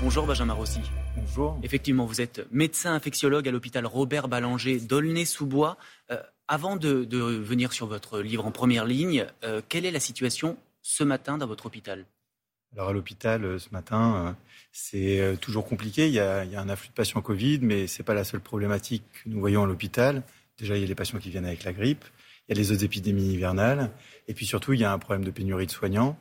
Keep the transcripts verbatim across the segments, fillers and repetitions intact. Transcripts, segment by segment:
Bonjour Benjamin Rossi. Bonjour. Effectivement, vous êtes médecin infectiologue à l'hôpital Robert Ballanger d'Aulnay-sous-Bois. Euh, avant de, de venir sur votre livre En Première Ligne, euh, quelle est la situation ce matin dans votre hôpital ? Alors à l'hôpital, ce matin, c'est toujours compliqué. Il y a, il y a un afflux de patients Covid, mais ce n'est pas la seule problématique que nous voyons à l'hôpital. Déjà, il y a les patients qui viennent avec la grippe, il y a les autres épidémies hivernales, et puis surtout, il y a un problème de pénurie de soignants.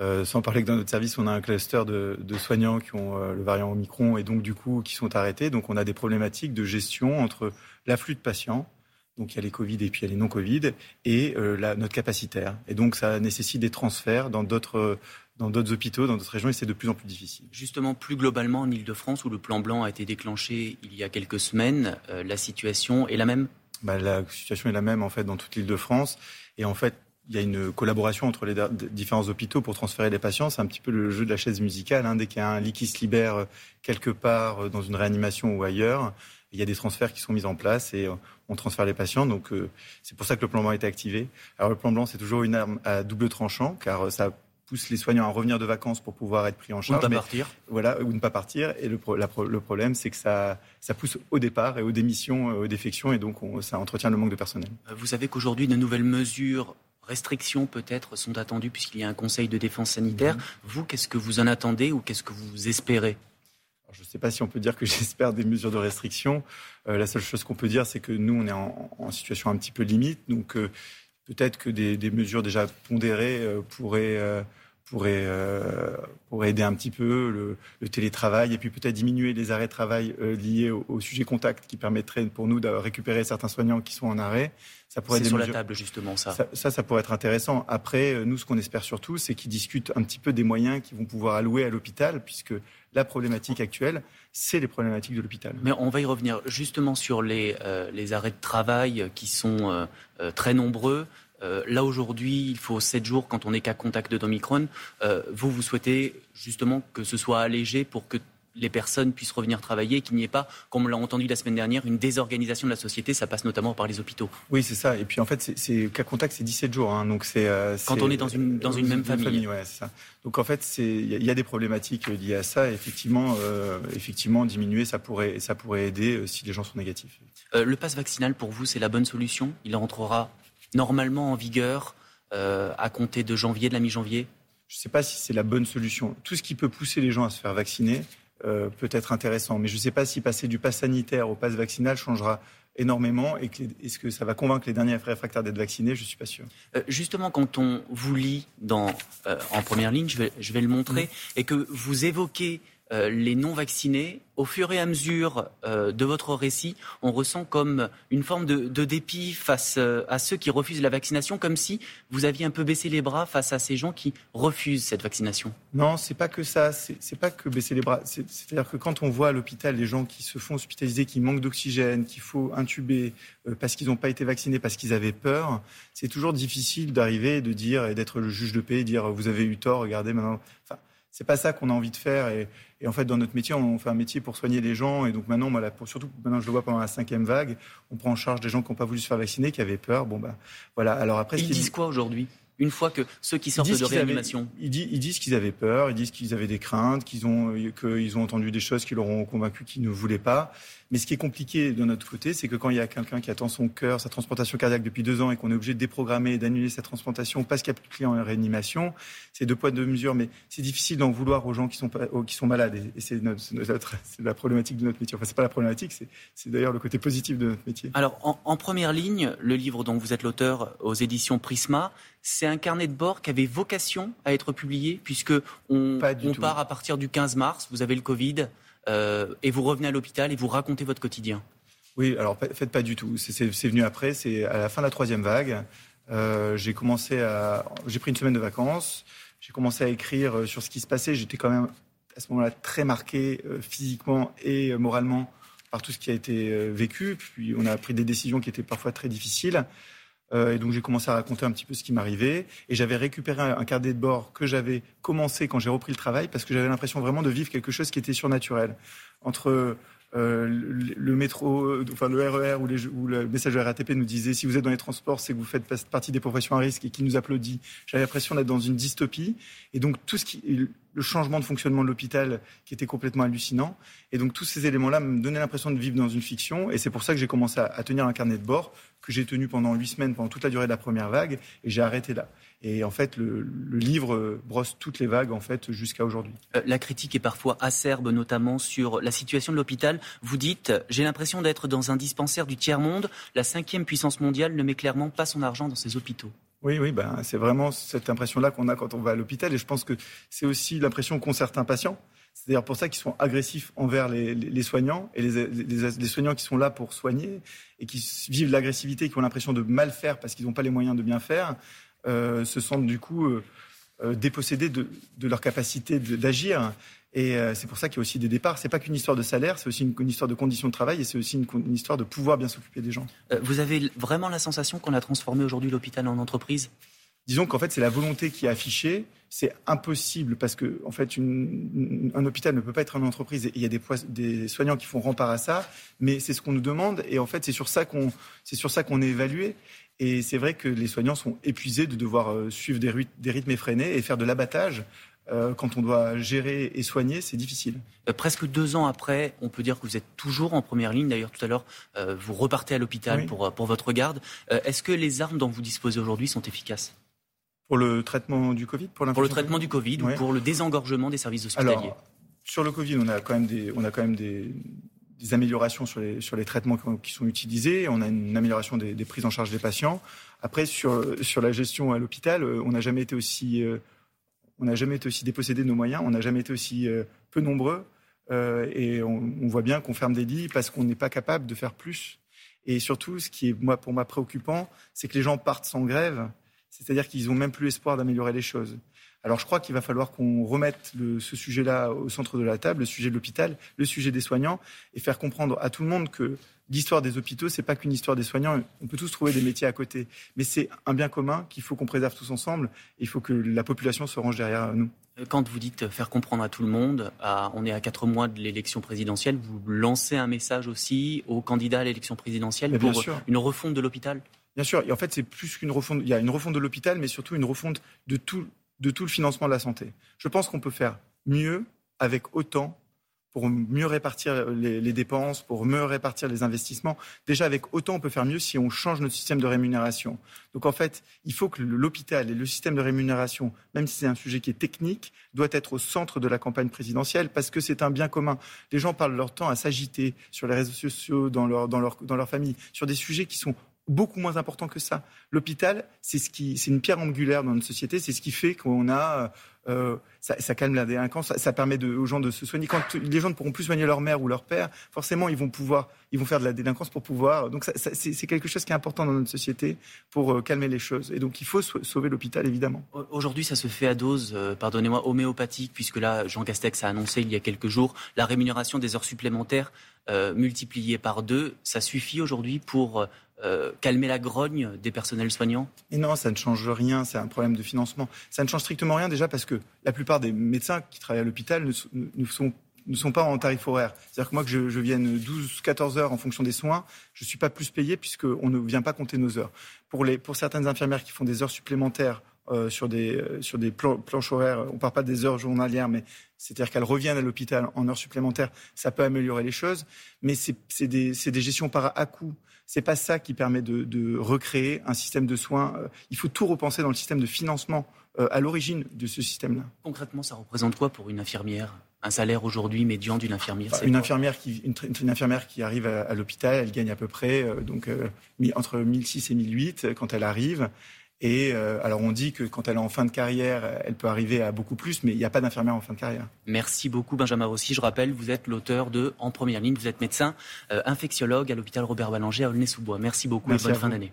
Euh, sans parler que dans notre service, on a un cluster de, de soignants qui ont euh, le variant Omicron et donc du coup qui sont arrêtés. Donc on a des problématiques de gestion entre l'afflux de patients, donc il y a les Covid et puis il y a les non-Covid, et euh, la, notre capacitaire. Et donc ça nécessite des transferts dans d'autres, dans d'autres hôpitaux, dans d'autres régions, et c'est de plus en plus difficile. Justement, plus globalement en Île-de-France, où le plan Blanc a été déclenché il y a quelques semaines, euh, la situation est la même ? Ben, la situation est la même en fait dans toute l'Île-de-France. Et en fait, il y a une collaboration entre les différents hôpitaux pour transférer les patients. C'est un petit peu le jeu de la chaise musicale. Hein. Dès qu'il y a un lit qui se libère quelque part dans une réanimation ou ailleurs, il y a des transferts qui sont mis en place et on transfère les patients. Donc euh, c'est pour ça que le plan blanc a été activé. Alors le plan blanc, c'est toujours une arme à double tranchant car ça pousse les soignants à revenir de vacances pour pouvoir être pris en charge. Ou ne pas mais, partir. Voilà, ou ne pas partir. Et le, la, le problème, c'est que ça, ça pousse au départ et aux démissions, aux défections. Et donc on, ça entretient le manque de personnel. Vous savez qu'aujourd'hui, de nouvelles mesures... restrictions peut-être sont attendues puisqu'il y a un conseil de défense sanitaire. Mmh. Vous, qu'est-ce que vous en attendez ou qu'est-ce que vous espérez ? Alors, je ne sais pas si on peut dire que j'espère des mesures de restriction. Euh, la seule chose qu'on peut dire, c'est que nous, on est en, en situation un petit peu limite. Donc euh, peut-être que des, des mesures déjà pondérées euh, pourraient... Euh, Pourrait, euh, pourrait aider un petit peu le, le télétravail et puis peut-être diminuer les arrêts de travail euh, liés au, au sujet contact qui permettrait pour nous de récupérer certains soignants qui sont en arrêt. Ça pourrait c'est sur mesures... la table justement ça. ça. Ça, ça pourrait être intéressant. Après, nous, ce qu'on espère surtout, c'est qu'ils discutent un petit peu des moyens qu'ils vont pouvoir allouer à l'hôpital puisque la problématique actuelle, c'est les problématiques de l'hôpital. Mais on va y revenir justement sur les, euh, les arrêts de travail qui sont euh, euh, très nombreux. Euh, là, aujourd'hui, il faut sept jours quand on n'est qu'à contact d'Omicron. Euh, vous, vous souhaitez justement que ce soit allégé pour que les personnes puissent revenir travailler et qu'il n'y ait pas, comme on l'a entendu la semaine dernière, une désorganisation de la société. Ça passe notamment par les hôpitaux. Oui, c'est ça. Et puis, en fait, c'est, c'est, cas contact, c'est dix-sept jours. Hein. Donc c'est, euh, c'est, quand on est dans une, dans une, une même famille. famille ouais, c'est ça. Donc, en fait, il y, y a des problématiques liées à ça. Effectivement, euh, effectivement diminuer, ça pourrait, ça pourrait aider euh, si les gens sont négatifs. Euh, le pass vaccinal, pour vous, c'est la bonne solution ? Il rentrera normalement en vigueur euh, à compter de janvier, de la mi-janvier ? Je ne sais pas si c'est la bonne solution. Tout ce qui peut pousser les gens à se faire vacciner euh, peut être intéressant. Mais je ne sais pas si passer du pass sanitaire au pass vaccinal changera énormément. Et que, est-ce que ça va convaincre les derniers réfractaires d'être vaccinés ? Je ne suis pas sûr. Euh, justement, quand on vous lit dans, euh, en première ligne, je vais, je vais le montrer, mmh. et que vous évoquez euh, les non-vaccinés, au fur et à mesure euh, de votre récit, on ressent comme une forme de, de dépit face euh, à ceux qui refusent la vaccination, comme si vous aviez un peu baissé les bras face à ces gens qui refusent cette vaccination. Non, c'est pas que ça, c'est, c'est pas que baisser les bras. C'est, c'est-à-dire que quand on voit à l'hôpital les gens qui se font hospitaliser, qui manquent d'oxygène, qu'il faut intuber euh, parce qu'ils n'ont pas été vaccinés, parce qu'ils avaient peur, c'est toujours difficile d'arriver et de dire et d'être le juge de paix, et dire vous avez eu tort, regardez maintenant. Enfin, c'est pas ça qu'on a envie de faire. Et, et en fait, dans notre métier, on fait un métier pour soigner les gens. Et donc maintenant, voilà, pour, surtout maintenant, je le vois pendant la cinquième vague, on prend en charge des gens qui n'ont pas voulu se faire vacciner, qui avaient peur. Bon, bah, voilà. Alors après, ils disent dit... quoi aujourd'hui ? Une fois que ceux qui sortent de réanimation, ils disent, ils disent qu'ils avaient peur, ils disent qu'ils avaient des craintes, qu'ils ont, qu'ils ont entendu des choses qui leur ont convaincu qu'ils ne voulaient pas. Mais ce qui est compliqué de notre côté, c'est que quand il y a quelqu'un qui attend son cœur, sa transplantation cardiaque depuis deux ans et qu'on est obligé de déprogrammer et d'annuler sa transplantation parce qu'il n'y a plus de clients en réanimation, c'est deux poids deux mesures. Mais c'est difficile d'en vouloir aux gens qui sont, qui sont malades. Et c'est, notre, c'est, notre, c'est la problématique de notre métier. Enfin, c'est pas la problématique, c'est, c'est d'ailleurs le côté positif de notre métier. Alors, en, en première ligne, le livre dont vous êtes l'auteur aux éditions Prisma, c'est un carnet de bord qui avait vocation à être publié puisque on, on part à partir du quinze mars, vous avez le Covid euh, et vous revenez à l'hôpital et vous racontez votre quotidien. Oui, alors faites pas du tout. C'est, c'est, c'est venu après, c'est à la fin de la troisième vague. Euh, j'ai commencé à, j'ai pris une semaine de vacances, j'ai commencé à écrire sur ce qui se passait. J'étais quand même à ce moment-là très marqué euh, physiquement et euh, moralement par tout ce qui a été euh, vécu. Puis on a pris des décisions qui étaient parfois très difficiles. Euh, et donc j'ai commencé à raconter un petit peu ce qui m'arrivait et j'avais récupéré un carnet de bord que j'avais commencé quand j'ai repris le travail parce que j'avais l'impression vraiment de vivre quelque chose qui était surnaturel. Entre euh, le, le métro, enfin le R E R ou, les, ou le message de la R A T P nous disait si vous êtes dans les transports c'est que vous faites partie des professions à risque et qui nous applaudit. J'avais l'impression d'être dans une dystopie et donc tout ce qui... le changement de fonctionnement de l'hôpital qui était complètement hallucinant. Et donc tous ces éléments-là me donnaient l'impression de vivre dans une fiction. Et c'est pour ça que j'ai commencé à, à tenir un carnet de bord que j'ai tenu pendant huit semaines, pendant toute la durée de la première vague. Et j'ai arrêté là. Et en fait, le, le livre brosse toutes les vagues en fait, jusqu'à aujourd'hui. Euh, la critique est parfois acerbe, notamment sur la situation de l'hôpital. Vous dites « J'ai l'impression d'être dans un dispensaire du tiers-monde. La cinquième puissance mondiale ne met clairement pas son argent dans ses hôpitaux. » Oui, oui, ben, c'est vraiment cette impression-là qu'on a quand on va à l'hôpital. Et je pense que c'est aussi l'impression qu'ont certains patients. C'est d'ailleurs pour ça qu'ils sont agressifs envers les, les, les soignants et les, les, les soignants qui sont là pour soigner et qui vivent l'agressivité, qui ont l'impression de mal faire parce qu'ils n'ont pas les moyens de bien faire, euh, se sentent du coup euh, euh, dépossédés de, de leur capacité de, d'agir. Et euh, c'est pour ça qu'il y a aussi des départs. C'est pas qu'une histoire de salaire, c'est aussi une, une histoire de conditions de travail et c'est aussi une, une histoire de pouvoir bien s'occuper des gens. Euh, vous avez vraiment la sensation qu'on a transformé aujourd'hui l'hôpital en entreprise ? Disons qu'en fait, c'est la volonté qui est affichée. C'est impossible parce que, en fait, une, une, un hôpital ne peut pas être une entreprise. Et il y a des, des soignants qui font rempart à ça, mais c'est ce qu'on nous demande. Et en fait, c'est sur ça qu'on, c'est sur ça qu'on est évalué. Et c'est vrai que les soignants sont épuisés de devoir suivre des, des rythmes effrénés et faire de l'abattage. Quand on doit gérer et soigner, c'est difficile. Euh, presque deux ans après, on peut dire que vous êtes toujours en première ligne. D'ailleurs, tout à l'heure, euh, vous repartez à l'hôpital oui. pour, pour votre garde. Euh, est-ce que les armes dont vous disposez aujourd'hui sont efficaces ? Pour le traitement du Covid ? Pour, pour le traitement du Covid ouais. ou pour le désengorgement des services hospitaliers ? Alors, sur le Covid, on a quand même des, on a quand même des, des améliorations sur les, sur les traitements qui sont utilisés. On a une amélioration des, des prises en charge des patients. Après, sur, sur la gestion à l'hôpital, on n'a jamais été aussi... Euh, On n'a jamais été aussi dépossédé de nos moyens, on n'a jamais été aussi euh, peu nombreux. Euh, et on, on voit bien qu'on ferme des lits parce qu'on n'est pas capable de faire plus. Et surtout, ce qui est moi, pour moi préoccupant, c'est que les gens partent sans grève. C'est-à-dire qu'ils n'ont même plus espoir d'améliorer les choses. Alors je crois qu'il va falloir qu'on remette le, ce sujet-là au centre de la table, le sujet de l'hôpital, le sujet des soignants, et faire comprendre à tout le monde que l'histoire des hôpitaux, c'est pas qu'une histoire des soignants. On peut tous trouver des métiers à côté. Mais c'est un bien commun qu'il faut qu'on préserve tous ensemble. Et il faut que la population se range derrière nous. Quand vous dites faire comprendre à tout le monde, à, on est à quatre mois de l'élection présidentielle, vous lancez un message aussi aux candidats à l'élection présidentielle pour une refonte de l'hôpital ? Bien sûr. Et en fait, c'est plus qu'une refonte. Il y a une refonte de l'hôpital, mais surtout une refonte de tout, de tout le financement de la santé. Je pense qu'on peut faire mieux avec autant pour mieux répartir les, les dépenses, pour mieux répartir les investissements. Déjà, avec autant, on peut faire mieux si on change notre système de rémunération. Donc, en fait, il faut que l'hôpital et le système de rémunération, même si c'est un sujet qui est technique, doit être au centre de la campagne présidentielle parce que c'est un bien commun. Les gens parlent leur temps à s'agiter sur les réseaux sociaux, dans leur, dans leur, dans leur famille, sur des sujets qui sont beaucoup moins important que ça. L'hôpital, c'est ce qui, c'est une pierre angulaire dans notre société. C'est ce qui fait qu'on a, euh, ça, ça calme la délinquance, ça, ça permet de, aux gens de se soigner. Quand les gens ne pourront plus soigner leur mère ou leur père, forcément, ils vont pouvoir, ils vont faire de la délinquance pour pouvoir. Donc, ça, ça, c'est, c'est quelque chose qui est important dans notre société pour euh, calmer les choses. Et donc, il faut sauver l'hôpital, évidemment. Aujourd'hui, ça se fait à dose, euh, pardonnez-moi, homéopathique, puisque là, Jean Castex a annoncé il y a quelques jours la rémunération des heures supplémentaires euh, multipliée par deux. Ça suffit aujourd'hui pour euh, Euh, calmer la grogne des personnels soignants ? Et non, ça ne change rien, c'est un problème de financement. Ça ne change strictement rien déjà parce que la plupart des médecins qui travaillent à l'hôpital ne sont, ne sont, ne sont pas en tarif horaire. C'est-à-dire que moi, que je, je vienne douze à quatorze heures en fonction des soins, je ne suis pas plus payé puisqu'on ne vient pas compter nos heures. Pour, les, pour certaines infirmières qui font des heures supplémentaires euh, sur des, euh, sur des plan, planches horaires, on ne parle pas des heures journalières, mais c'est-à-dire qu'elles reviennent à l'hôpital en heures supplémentaires, ça peut améliorer les choses, mais c'est, c'est, des, c'est des gestions par à-coups. C'est pas ça qui permet de, de recréer un système de soins. Il faut tout repenser dans le système de financement euh, à l'origine de ce système-là. Concrètement, ça représente quoi pour une infirmière ? Un salaire aujourd'hui médian d'une infirmière, enfin, c'est une infirmière qui une, une infirmière qui arrive à, à l'hôpital, elle gagne à peu près euh, donc euh, entre mille six et mille huit quand elle arrive. Et euh, alors on dit que quand elle est en fin de carrière, elle peut arriver à beaucoup plus, mais il n'y a pas d'infirmière en fin de carrière. Merci beaucoup Benjamin Rossi. Je rappelle, vous êtes l'auteur de En Première Ligne, vous êtes médecin, euh, infectiologue à l'hôpital Robert Ballanger à Aulnay-sous-Bois. Merci beaucoup. Merci et bonne fin d'année.